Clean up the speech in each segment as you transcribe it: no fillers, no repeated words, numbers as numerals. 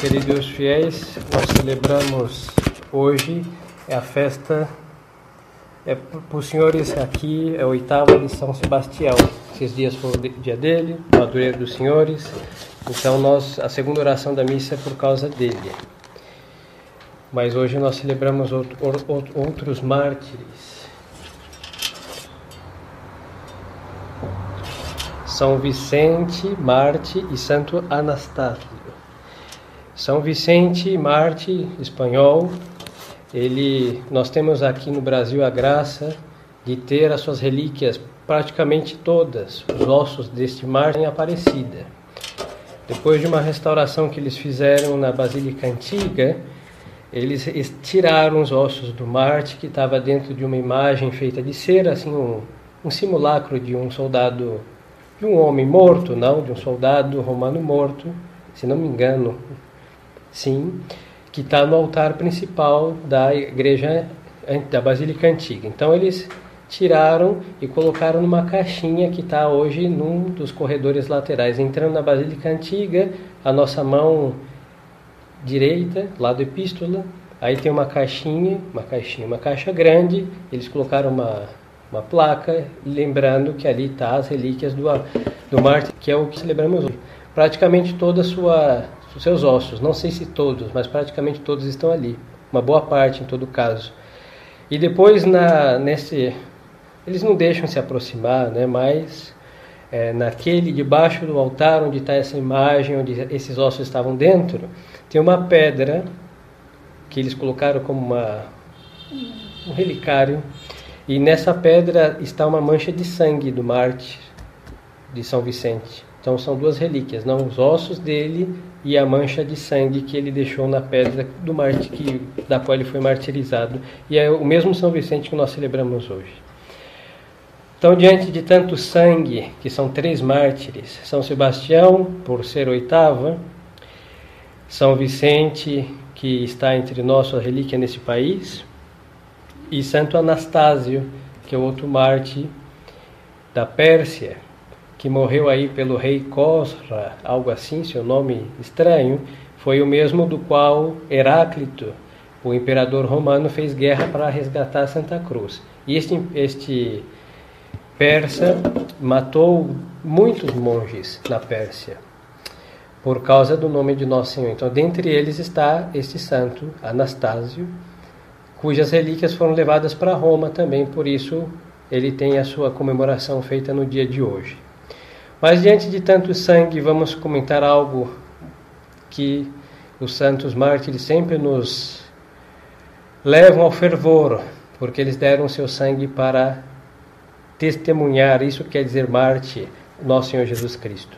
Queridos fiéis, nós celebramos hoje a festa, para os senhores aqui é a oitava de São Sebastião. Esses dias foi o dia dele, padroeiro dos senhores, então a segunda oração da missa é por causa dele. Mas hoje nós celebramos outros mártires. São Vicente, Marte e Santo Anastácio. São Vicente, Marte, espanhol, nós temos aqui no Brasil a graça de ter as suas relíquias, praticamente todas, os ossos deste mártir em Aparecida. Depois de uma restauração que eles fizeram na Basílica Antiga, eles tiraram os ossos do mártir que estava dentro de uma imagem feita de cera, assim um simulacro de um soldado, de um homem morto, não, de um soldado romano morto, se não me engano. Sim, que está no altar principal da igreja da Basílica Antiga. Então eles tiraram e colocaram numa caixinha que está hoje num dos corredores laterais. Entrando na Basílica Antiga, a nossa mão direita, lado epístola, aí tem uma caixa grande. Eles colocaram uma placa, lembrando que ali está as relíquias do mártir, que é o que celebramos hoje. Praticamente toda a sua... os seus ossos, não sei se todos, mas praticamente todos estão ali, uma boa parte em todo caso. E depois, eles não deixam se aproximar, né? Mas naquele debaixo do altar onde está essa imagem, onde esses ossos estavam dentro, tem uma pedra que eles colocaram como um relicário, e nessa pedra está uma mancha de sangue do mártir de São Vicente. Então são duas relíquias, não os ossos dele e a mancha de sangue que ele deixou na pedra do mártir da qual ele foi martirizado. E é o mesmo São Vicente que nós celebramos hoje. Então, diante de tanto sangue, que são três mártires, São Sebastião, por ser oitava, São Vicente, que está entre nós, sua relíquia nesse país, e Santo Anastácio, que é outro mártir da Pérsia, que morreu aí pelo rei Cosra, algo assim, seu nome estranho, foi o mesmo do qual Heráclito, o imperador romano, fez guerra para resgatar Santa Cruz. E este persa matou muitos monges na Pérsia, por causa do nome de Nosso Senhor. Então, dentre eles está este santo, Anastácio, cujas relíquias foram levadas para Roma também, por isso ele tem a sua comemoração feita no dia de hoje. Mas diante de tanto sangue, vamos comentar algo que os santos mártires sempre nos levam ao fervor, porque eles deram seu sangue para testemunhar, isso quer dizer mártir, Nosso Senhor Jesus Cristo.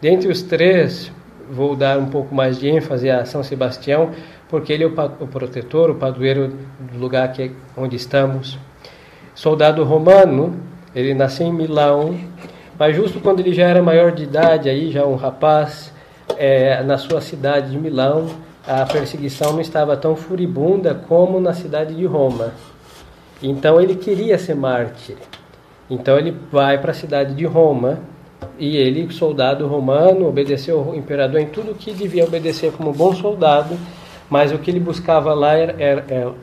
Dentre os três, vou dar um pouco mais de ênfase a São Sebastião, porque ele é o protetor, o padroeiro do lugar onde estamos. Soldado romano, ele nasceu em Milão, mas justo quando ele já era maior de idade, aí já um rapaz, na sua cidade de Milão, a perseguição não estava tão furibunda como na cidade de Roma. Então ele queria ser mártir. Então ele vai para a cidade de Roma, e ele, soldado romano, obedeceu ao imperador em tudo o que devia obedecer como bom soldado, mas o que ele buscava lá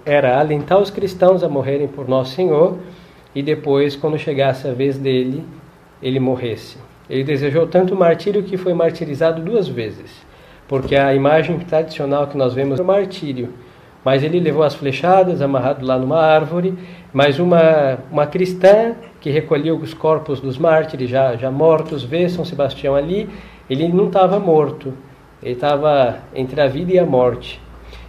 era alentar os cristãos a morrerem por Nosso Senhor, e depois, quando chegasse a vez dele, ele morresse. Ele desejou tanto o martírio que foi martirizado duas vezes, porque a imagem tradicional que nós vemos é o martírio, mas ele levou as flechadas amarrado lá numa árvore, mas uma cristã que recolheu os corpos dos mártires já mortos, vê São Sebastião ali, ele não estava morto, ele estava entre a vida e a morte.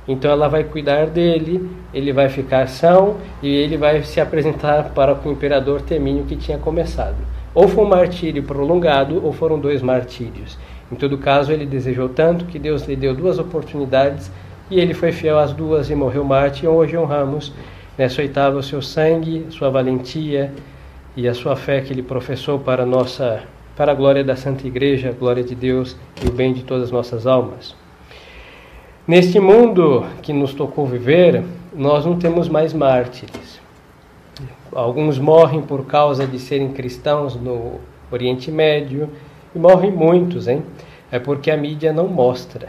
Então ela vai cuidar dele, ele vai ficar são e ele vai se apresentar para o imperador Temínio, que tinha começado. Ou foi um martírio prolongado, ou foram dois martírios. Em todo caso, ele desejou tanto que Deus lhe deu duas oportunidades, e ele foi fiel às duas e morreu mártir. E hoje honramos nessa oitava o seu sangue, sua valentia e a sua fé que ele professou para a glória da Santa Igreja, a glória de Deus e o bem de todas as nossas almas. Neste mundo que nos tocou viver, nós não temos mais mártires. Alguns morrem por causa de serem cristãos no Oriente Médio, E morrem muitos, hein? É porque a mídia não mostra.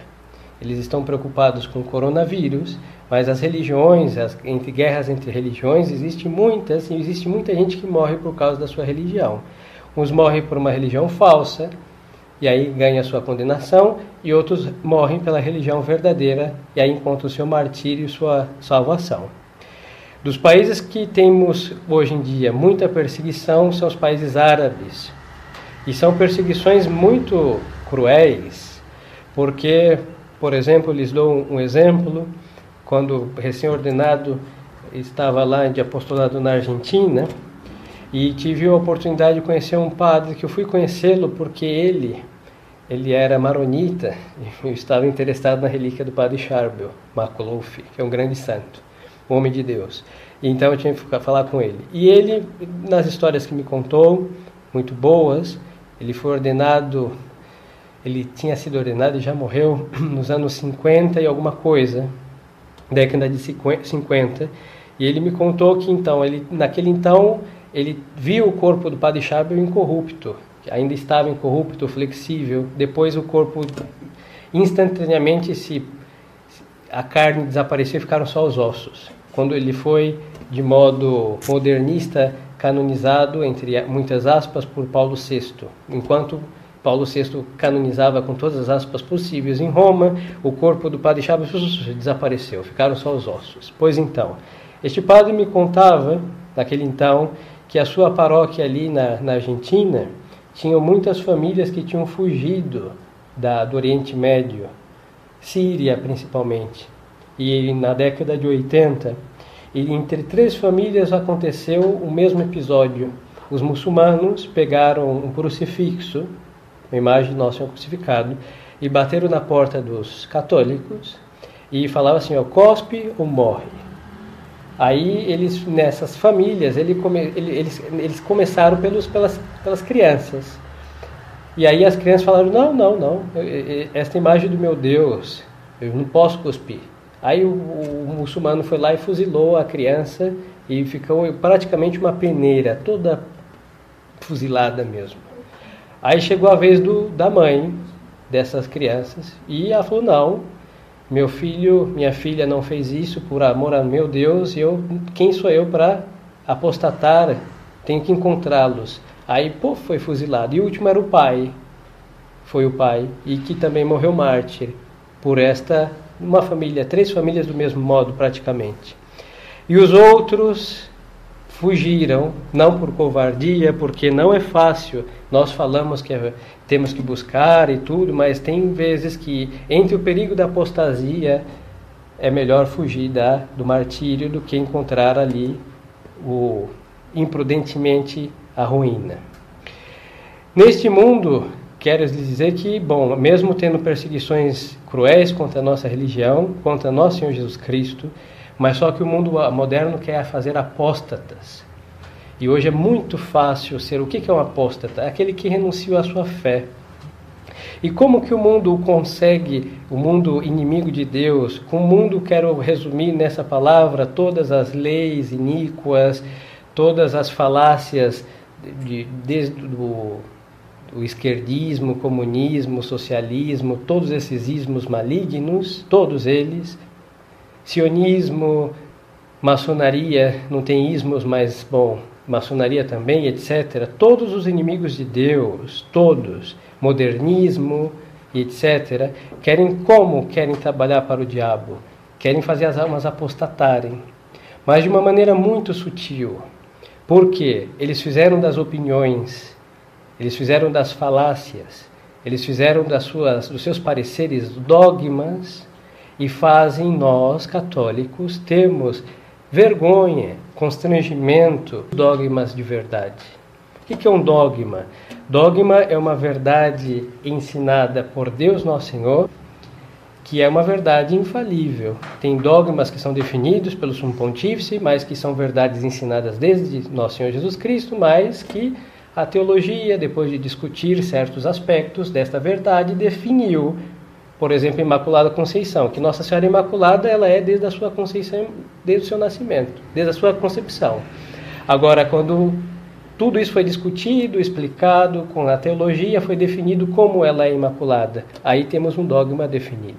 Eles estão preocupados com o coronavírus, mas as religiões, entre guerras entre religiões, existem muitas, e existe muita gente que morre por causa da sua religião. Uns morrem por uma religião falsa, e aí ganha a sua condenação, e outros morrem pela religião verdadeira, e aí encontram o seu martírio e sua salvação. Dos países que temos hoje em dia muita perseguição são os países árabes, e são perseguições muito cruéis, porque, por exemplo, lhes dou um exemplo, quando recém-ordenado estava lá de apostolado na Argentina, e tive a oportunidade de conhecer um padre, que eu fui conhecê-lo porque ele era maronita, e eu estava interessado na relíquia do padre Charbel Makhlouf, que é um grande santo, um homem de Deus. Então eu tinha que falar com ele. E ele, nas histórias que me contou, muito boas, ele foi ordenado, ele tinha sido ordenado e já morreu nos anos 50 e alguma coisa, década de 50, e ele me contou que então, ele viu o corpo do padre Chábil incorrupto, que ainda estava incorrupto, flexível. Depois o corpo instantaneamente, a carne desapareceu e ficaram só os ossos. Quando ele foi, de modo modernista, canonizado, entre muitas aspas, por Paulo VI. Enquanto Paulo VI canonizava com todas as aspas possíveis em Roma, o corpo do padre Chábil desapareceu, ficaram só os ossos. Pois então, este padre me contava, naquele então, que a sua paróquia ali na Argentina tinham muitas famílias que tinham fugido do Oriente Médio, Síria principalmente, e na década de 80, e entre três famílias aconteceu o mesmo episódio. Os muçulmanos pegaram um crucifixo, uma imagem de Nosso Senhor crucificado, e bateram na porta dos católicos e falavam assim, ó, cospe ou morre. Aí eles, nessas famílias, eles começaram pelas crianças. E aí as crianças falaram, não, esta imagem do meu Deus, eu não posso cuspir. Aí o muçulmano foi lá e fuzilou a criança e ficou praticamente uma peneira, toda fuzilada mesmo. Aí chegou a vez da mãe dessas crianças e ela falou, não, meu filho, minha filha não fez isso por amor a meu Deus, e quem sou eu para apostatar? Tenho que encontrá-los. Aí, foi fuzilado. E o último era o pai. Foi o pai, e que também morreu mártir por uma família, três famílias do mesmo modo praticamente. E os outros fugiram, não por covardia, porque não é fácil. Nós falamos que temos que buscar e tudo, mas tem vezes que, entre o perigo da apostasia, é melhor fugir do martírio do que encontrar ali, imprudentemente, a ruína. Neste mundo, quero lhes dizer que, mesmo tendo perseguições cruéis contra a nossa religião, contra Nosso Senhor Jesus Cristo, mas só que o mundo moderno quer fazer apóstatas. E hoje é muito fácil ser... O que é um apóstata? Aquele que renunciou à sua fé. E como que o mundo consegue, o mundo inimigo de Deus, com o mundo, quero resumir nessa palavra, todas as leis iníquas, todas as falácias, desde o esquerdismo, comunismo, socialismo, todos esses ismos malignos, todos eles, sionismo, maçonaria, não tem ismos, mas, maçonaria também, etc. Todos os inimigos de Deus, todos, modernismo, etc., querem trabalhar para o diabo, querem fazer as almas apostatarem, mas de uma maneira muito sutil, porque eles fizeram das opiniões, eles fizeram das falácias, eles fizeram dos seus pareceres dogmas, e fazem nós, católicos, termos vergonha, constrangimento, dogmas de verdade. O que é um dogma? Dogma é uma verdade ensinada por Deus Nosso Senhor, que é uma verdade infalível. Tem dogmas que são definidos pelo Sumo Pontífice, mas que são verdades ensinadas desde Nosso Senhor Jesus Cristo, mas que a teologia, depois de discutir certos aspectos desta verdade, definiu. Por exemplo, Imaculada Conceição, que Nossa Senhora Imaculada, ela é desde a sua conceição, desde o seu nascimento, desde a sua concepção. Agora, quando Tudo isso foi discutido, explicado com a teologia, foi definido como ela é imaculada. Aí temos um dogma definido.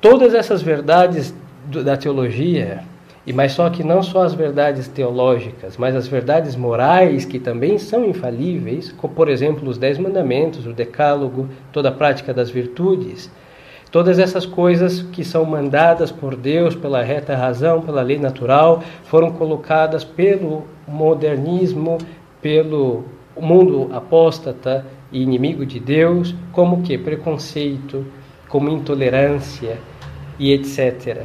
Todas essas verdades da teologia, e mas só que não só as verdades teológicas, mas as verdades morais que também são infalíveis, como por exemplo os 10 mandamentos, o decálogo, toda a prática das virtudes, todas essas coisas que são mandadas por Deus pela reta razão, pela lei natural, foram colocadas pelo modernismo, pelo mundo apóstata e inimigo de Deus, como que preconceito, como intolerância e etc.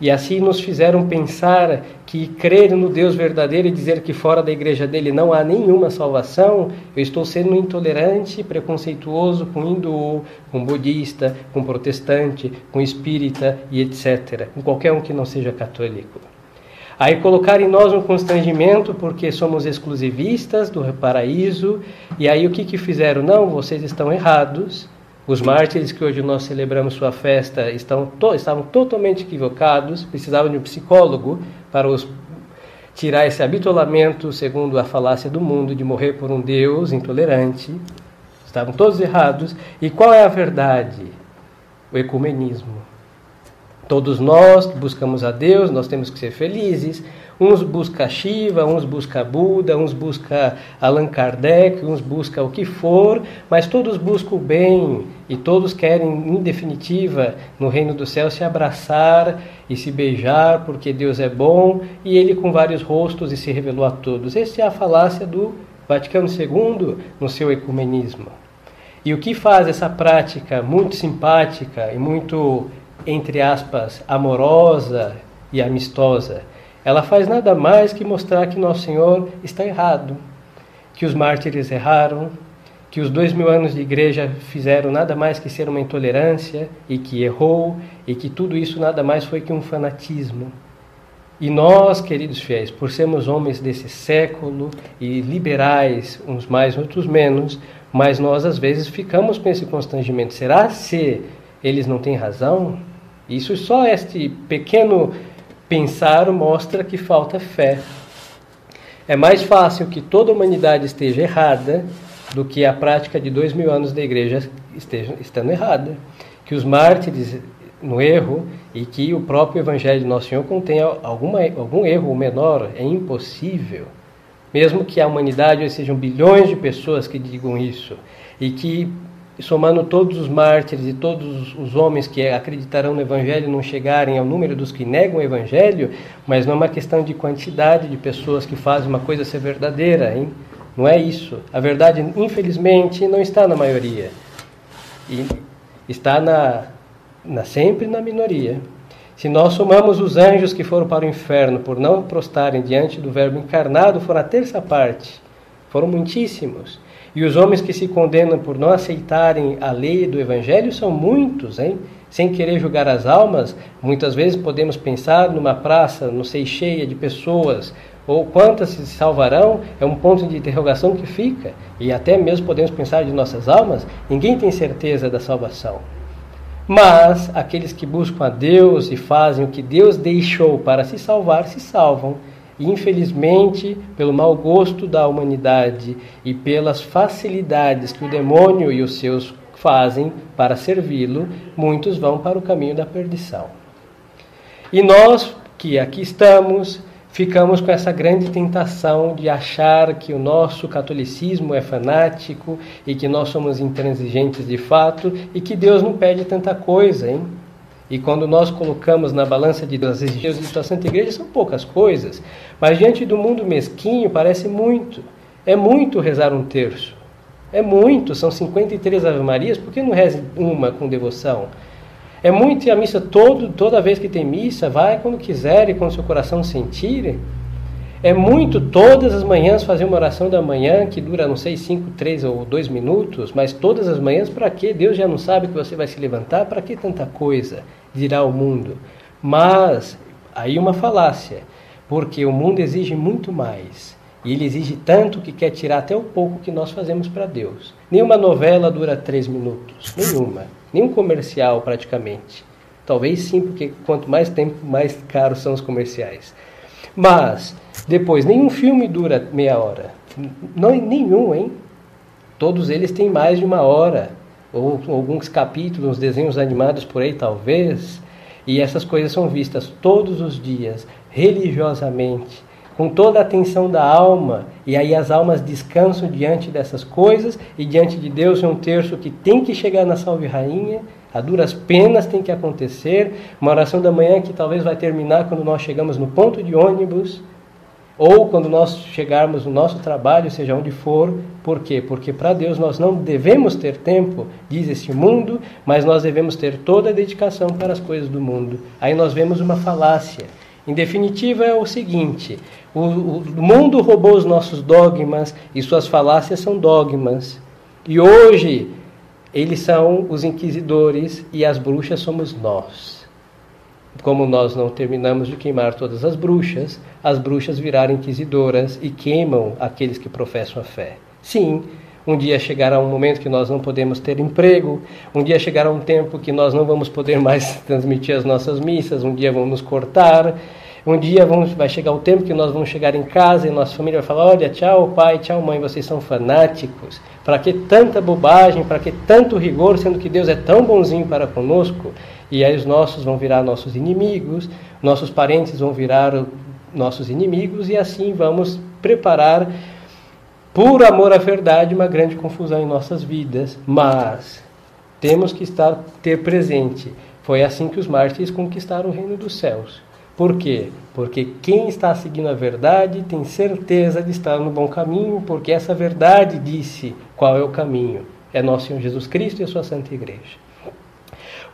E assim nos fizeram pensar que crer no Deus verdadeiro e dizer que fora da igreja dele não há nenhuma salvação, eu estou sendo intolerante, preconceituoso com hindu, com budista, com protestante, com espírita e etc. Com qualquer um que não seja católico. Aí colocar em nós um constrangimento porque somos exclusivistas do paraíso. E aí o que fizeram? Não, vocês estão errados. Os mártires que hoje nós celebramos sua festa estavam totalmente equivocados, precisavam de um psicólogo para os tirar esse habitolamento, segundo a falácia do mundo, de morrer por um Deus intolerante. Estavam todos errados. E qual é a verdade? O ecumenismo. Todos nós buscamos a Deus, nós temos que ser felizes. Uns buscam Shiva, uns buscam Buda, uns buscam Allan Kardec, uns buscam o que for, mas todos buscam o bem e todos querem, em definitiva, no reino do céu, se abraçar e se beijar, porque Deus é bom e Ele com vários rostos e se revelou a todos. Essa é a falácia do Vaticano II no seu ecumenismo. E o que faz essa prática muito simpática e muito, entre aspas, amorosa e amistosa? Ela faz nada mais que mostrar que Nosso Senhor está errado, que os mártires erraram, que os 2000 anos de igreja fizeram nada mais que ser uma intolerância e que errou, e que tudo isso nada mais foi que um fanatismo. E nós, queridos fiéis, por sermos homens desse século e liberais, uns mais, outros menos, mas nós às vezes ficamos com esse constrangimento. Será se eles não têm razão? Isso só este pequeno pensar mostra que falta fé. É mais fácil que toda a humanidade esteja errada do que a prática de 2000 anos da igreja esteja estando errada. Que os mártires no erro e que o próprio Evangelho de Nosso Senhor contenha algum erro menor é impossível. Mesmo que a humanidade, ou sejam bilhões de pessoas que digam isso, e que somando todos os mártires e todos os homens que acreditarão no Evangelho não chegarem ao número dos que negam o Evangelho, mas não é uma questão de quantidade de pessoas que fazem uma coisa ser verdadeira, hein? Não é isso. A verdade, infelizmente, não está na maioria. E está sempre na minoria. Se nós somamos os anjos que foram para o inferno por não prostarem diante do Verbo encarnado, foram a terça parte. Foram muitíssimos. E os homens que se condenam por não aceitarem a lei do Evangelho são muitos, hein? Sem querer julgar as almas, muitas vezes podemos pensar numa praça, não sei, cheia de pessoas, ou quantas se salvarão, é um ponto de interrogação que fica. E até mesmo podemos pensar de nossas almas, ninguém tem certeza da salvação. Mas aqueles que buscam a Deus e fazem o que Deus deixou para se salvar, se salvam. Infelizmente, pelo mau gosto da humanidade e pelas facilidades que o demônio e os seus fazem para servi-lo, muitos vão para o caminho da perdição. E nós, que aqui estamos, ficamos com essa grande tentação de achar que o nosso catolicismo é fanático e que nós somos intransigentes de fato e que Deus não pede tanta coisa, hein? E quando nós colocamos na balança de Deus as exigências da Santa Igreja, são poucas coisas. Mas diante do mundo mesquinho, parece muito. É muito rezar um terço. É muito, são 53 Ave-Marias, por que não reze uma com devoção? É muito e a missa toda vez que tem missa, vai quando quiser e quando seu coração sentir. É muito todas as manhãs fazer uma oração da manhã, que dura, não sei, 5, 3 ou 2 minutos, mas todas as manhãs, para quê? Deus já não sabe que você vai se levantar, para que tanta coisa? Dirá o mundo. Mas, aí uma falácia, porque o mundo exige muito mais, e ele exige tanto que quer tirar até o pouco que nós fazemos para Deus. Nenhuma novela dura 3 minutos, nenhuma, nenhum comercial praticamente. Talvez sim, porque quanto mais tempo, mais caros são os comerciais. Mas, depois, nenhum filme dura meia hora. Não, nenhum, hein? Todos eles têm mais de uma hora, ou alguns capítulos, uns desenhos animados por aí talvez, e essas coisas são vistas todos os dias, religiosamente, com toda a atenção da alma, e aí as almas descansam diante dessas coisas, e diante de Deus é um terço que tem que chegar na Salve Rainha, a duras penas tem que acontecer, uma oração da manhã que talvez vai terminar quando nós chegamos no ponto de ônibus, ou quando nós chegarmos no nosso trabalho, seja onde for. Por quê? Porque para Deus nós não devemos ter tempo, diz este mundo, mas nós devemos ter toda a dedicação para as coisas do mundo. Aí nós vemos uma falácia. Em definitiva é o seguinte, o mundo roubou os nossos dogmas e suas falácias são dogmas. E hoje eles são os inquisidores e as bruxas somos nós. Como nós não terminamos de queimar todas as bruxas viraram inquisidoras e queimam aqueles que professam a fé. Sim, um dia chegará um momento que nós não podemos ter emprego, um dia chegará um tempo que nós não vamos poder mais transmitir as nossas missas, um dia vão nos cortar, um dia vai chegar o tempo que nós vamos chegar em casa e nossa família vai falar, olha, tchau pai, tchau mãe, vocês são fanáticos, para que tanta bobagem, para que tanto rigor, sendo que Deus é tão bonzinho para conosco? E aí os nossos vão virar nossos inimigos, nossos parentes vão virar nossos inimigos, e assim vamos preparar, por amor à verdade, uma grande confusão em nossas vidas. Mas temos que ter presente, foi assim que os mártires conquistaram o reino dos céus. Por quê? Porque quem está seguindo a verdade tem certeza de estar no bom caminho, porque essa verdade disse qual é o caminho. É nosso Senhor Jesus Cristo e a sua Santa Igreja.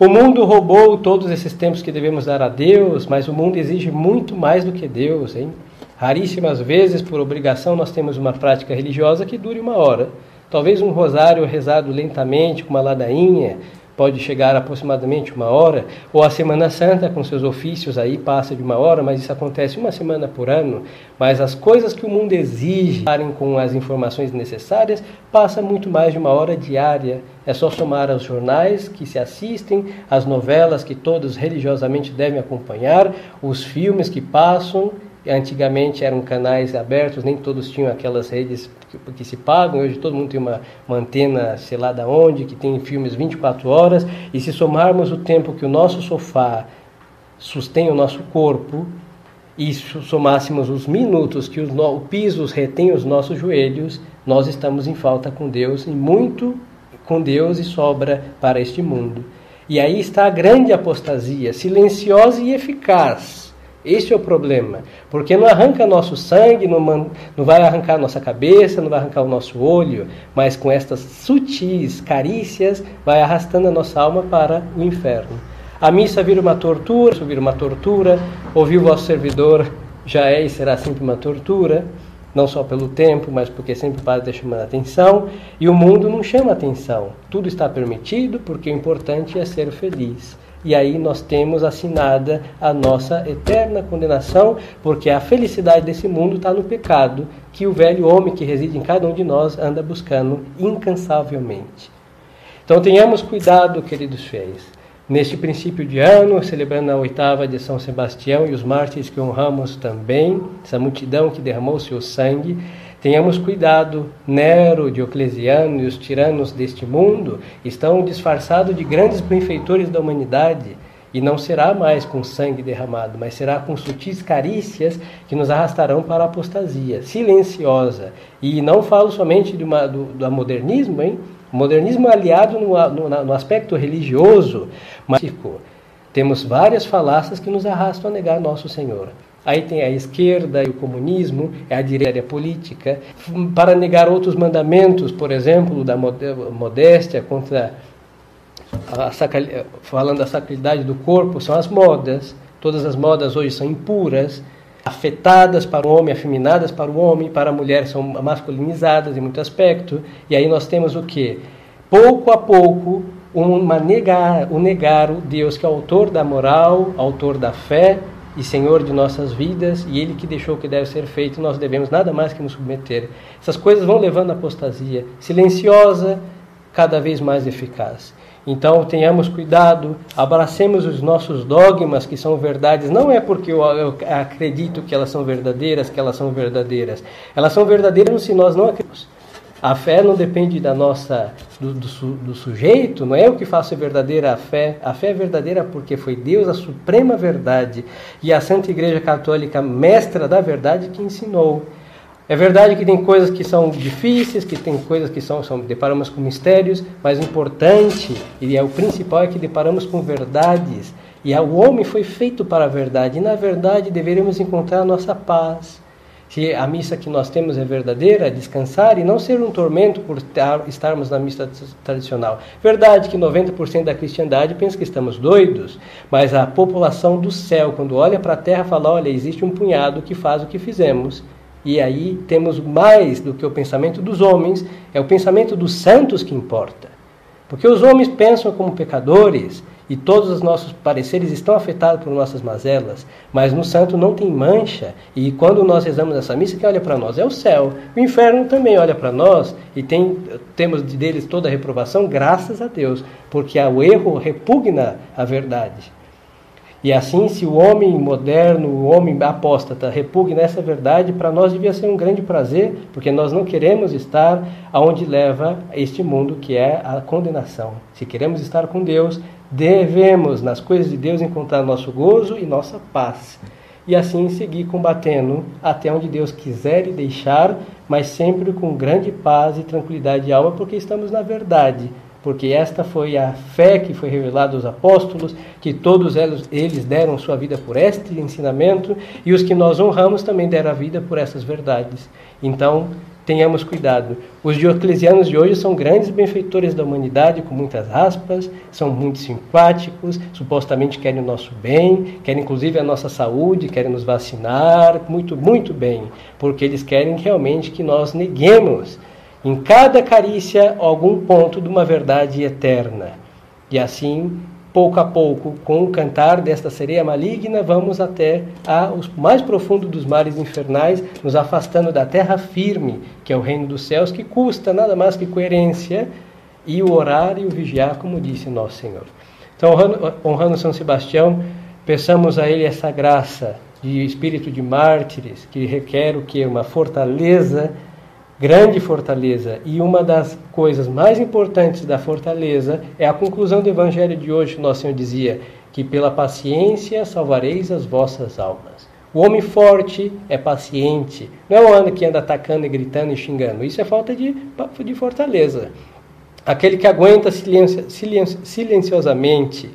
O mundo roubou todos esses tempos que devemos dar a Deus, mas o mundo exige muito mais do que Deus, hein? Raríssimas vezes, por obrigação, nós temos uma prática religiosa que dure uma hora. Talvez um rosário rezado lentamente, com uma ladainha, pode chegar aproximadamente uma hora, ou a Semana Santa com seus ofícios aí passa de uma hora, mas isso acontece uma semana por ano. Mas as coisas que o mundo exige com as informações necessárias passa muito mais de uma hora diária. É só somar aos jornais que se assistem, as novelas que todos religiosamente devem acompanhar, os filmes que passam. Antigamente eram canais abertos, nem todos tinham aquelas redes que se pagam. Hoje todo mundo tem uma antena, sei lá da onde, que tem filmes 24 horas. E se somarmos o tempo que o nosso sofá sustém o nosso corpo, e somássemos os minutos que o piso retém os nossos joelhos, nós estamos em falta com Deus, e muito com Deus, e sobra para este mundo. E aí está a grande apostasia, silenciosa e eficaz. Este é o problema, porque não arranca nosso sangue, não vai arrancar nossa cabeça, não vai arrancar o nosso olho, mas com estas sutis carícias vai arrastando a nossa alma para o inferno. A missa vira uma tortura, ouvir o vosso servidor já é e será sempre uma tortura, não só pelo tempo, mas porque sempre o padre está chamando a atenção, e o mundo não chama atenção. Tudo está permitido porque o importante é ser feliz. E aí nós temos assinada a nossa eterna condenação, porque a felicidade desse mundo está no pecado, que o velho homem que reside em cada um de nós anda buscando incansavelmente. Então tenhamos cuidado, queridos fiéis. Neste princípio de ano, celebrando a oitava de São Sebastião e os mártires que honramos também, essa multidão que derramou seu sangue, tenhamos cuidado, Nero, Dioclesiano e os tiranos deste mundo estão disfarçados de grandes benfeitores da humanidade, e não será mais com sangue derramado, mas será com sutis carícias que nos arrastarão para a apostasia silenciosa. E não falo somente do modernismo, hein? O modernismo é aliado no aspecto religioso, mas temos várias falácias que nos arrastam a negar nosso Senhor. Aí tem a esquerda e o comunismo, é a direita política, para negar outros mandamentos, por exemplo, da modéstia, contra falando da sacralidade do corpo, são as modas. Todas as modas hoje são impuras, afetadas para o homem, afeminadas para o homem, para a mulher são masculinizadas em muito aspecto. E aí nós temos o quê? Pouco a pouco, negar o Deus que é autor da moral, autor da fé, e Senhor de nossas vidas, e Ele que deixou o que deve ser feito, nós devemos nada mais que nos submeter. Essas coisas vão levando à apostasia silenciosa, cada vez mais eficaz. Então tenhamos cuidado, abracemos os nossos dogmas que são verdades. Não é porque eu acredito que elas são verdadeiras, que elas são verdadeiras. Elas são verdadeiras se nós não acreditamos. A fé não depende da nossa, do sujeito, não é o que faça verdadeira a fé. A fé é verdadeira porque foi Deus a suprema verdade e a Santa Igreja Católica, mestra da verdade, que ensinou. É verdade que tem coisas que são difíceis, que tem coisas que são deparamos com mistérios, mas o importante e é o principal é que deparamos com verdades. E o homem foi feito para a verdade e na verdade deveremos encontrar a nossa paz. Se a missa que nós temos é verdadeira, descansar e não ser um tormento por estarmos na missa tradicional. Verdade que 90% da cristandade pensa que estamos doidos, mas a população do céu, quando olha para a terra, fala, olha, existe um punhado que faz o que fizemos. E aí temos mais do que o pensamento dos homens, é o pensamento dos santos que importa. Porque os homens pensam como pecadores e todos os nossos pareceres estão afetados por nossas mazelas, mas no santo não tem mancha. E quando nós rezamos essa missa, quem olha para nós é o céu. O inferno também olha para nós e temos deles toda a reprovação, graças a Deus, porque o erro repugna a verdade. E assim, se o homem moderno, o homem apóstata, repugna essa verdade, para nós devia ser um grande prazer, porque nós não queremos estar aonde leva este mundo, que é a condenação. Se queremos estar com Deus, devemos, nas coisas de Deus, encontrar nosso gozo e nossa paz. E assim seguir combatendo até onde Deus quiser e deixar, mas sempre com grande paz e tranquilidade de alma, porque estamos na verdade. Porque esta foi a fé que foi revelada aos apóstolos, que todos eles deram sua vida por este ensinamento, e os que nós honramos também deram a vida por essas verdades. Então, tenhamos cuidado. Os dioclesianos de hoje são grandes benfeitores da humanidade, com muitas aspas, são muito simpáticos, supostamente querem o nosso bem, querem inclusive a nossa saúde, querem nos vacinar, muito, muito bem, porque eles querem realmente que nós neguemos em cada carícia algum ponto de uma verdade eterna. E assim, pouco a pouco, com o cantar desta sereia maligna, vamos até ao mais profundo dos mares infernais, nos afastando da terra firme, que é o reino dos céus, que custa nada mais que coerência, e o orar e o vigiar, como disse nosso Senhor. Então, honrando São Sebastião, peçamos a ele essa graça de espírito de mártires, que requer o quê? Uma fortaleza, grande fortaleza, e uma das coisas mais importantes da fortaleza é a conclusão do Evangelho de hoje. Nosso Senhor dizia que pela paciência salvareis as vossas almas. O homem forte é paciente, não é o homem que anda atacando e gritando e xingando, isso é falta de fortaleza. Aquele que aguenta silenciosamente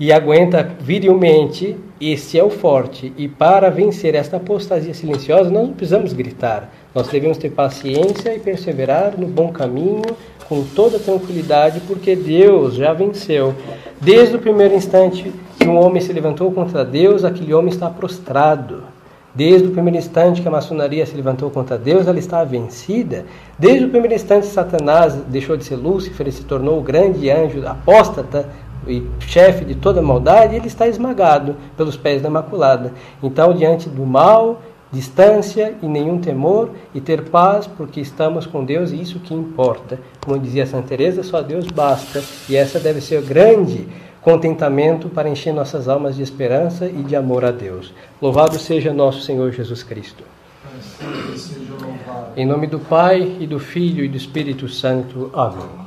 e aguenta virilmente, esse é o forte. E para vencer esta apostasia silenciosa, nós não precisamos gritar. Nós devemos ter paciência e perseverar no bom caminho com toda tranquilidade, porque Deus já venceu. Desde o primeiro instante que um homem se levantou contra Deus, aquele homem está prostrado. Desde o primeiro instante que a maçonaria se levantou contra Deus, ela está vencida. Desde o primeiro instante que Satanás deixou de ser Lúcifer e se tornou o grande anjo apóstata e chefe de toda maldade, ele está esmagado pelos pés da Imaculada. Então, diante do mal, distância e nenhum temor, e ter paz, porque estamos com Deus e isso que importa. Como dizia Santa Teresa, só Deus basta, e essa deve ser o grande contentamento para encher nossas almas de esperança e de amor a Deus. Louvado seja nosso Senhor Jesus Cristo. Em nome do Pai, e do Filho, e do Espírito Santo. Amém.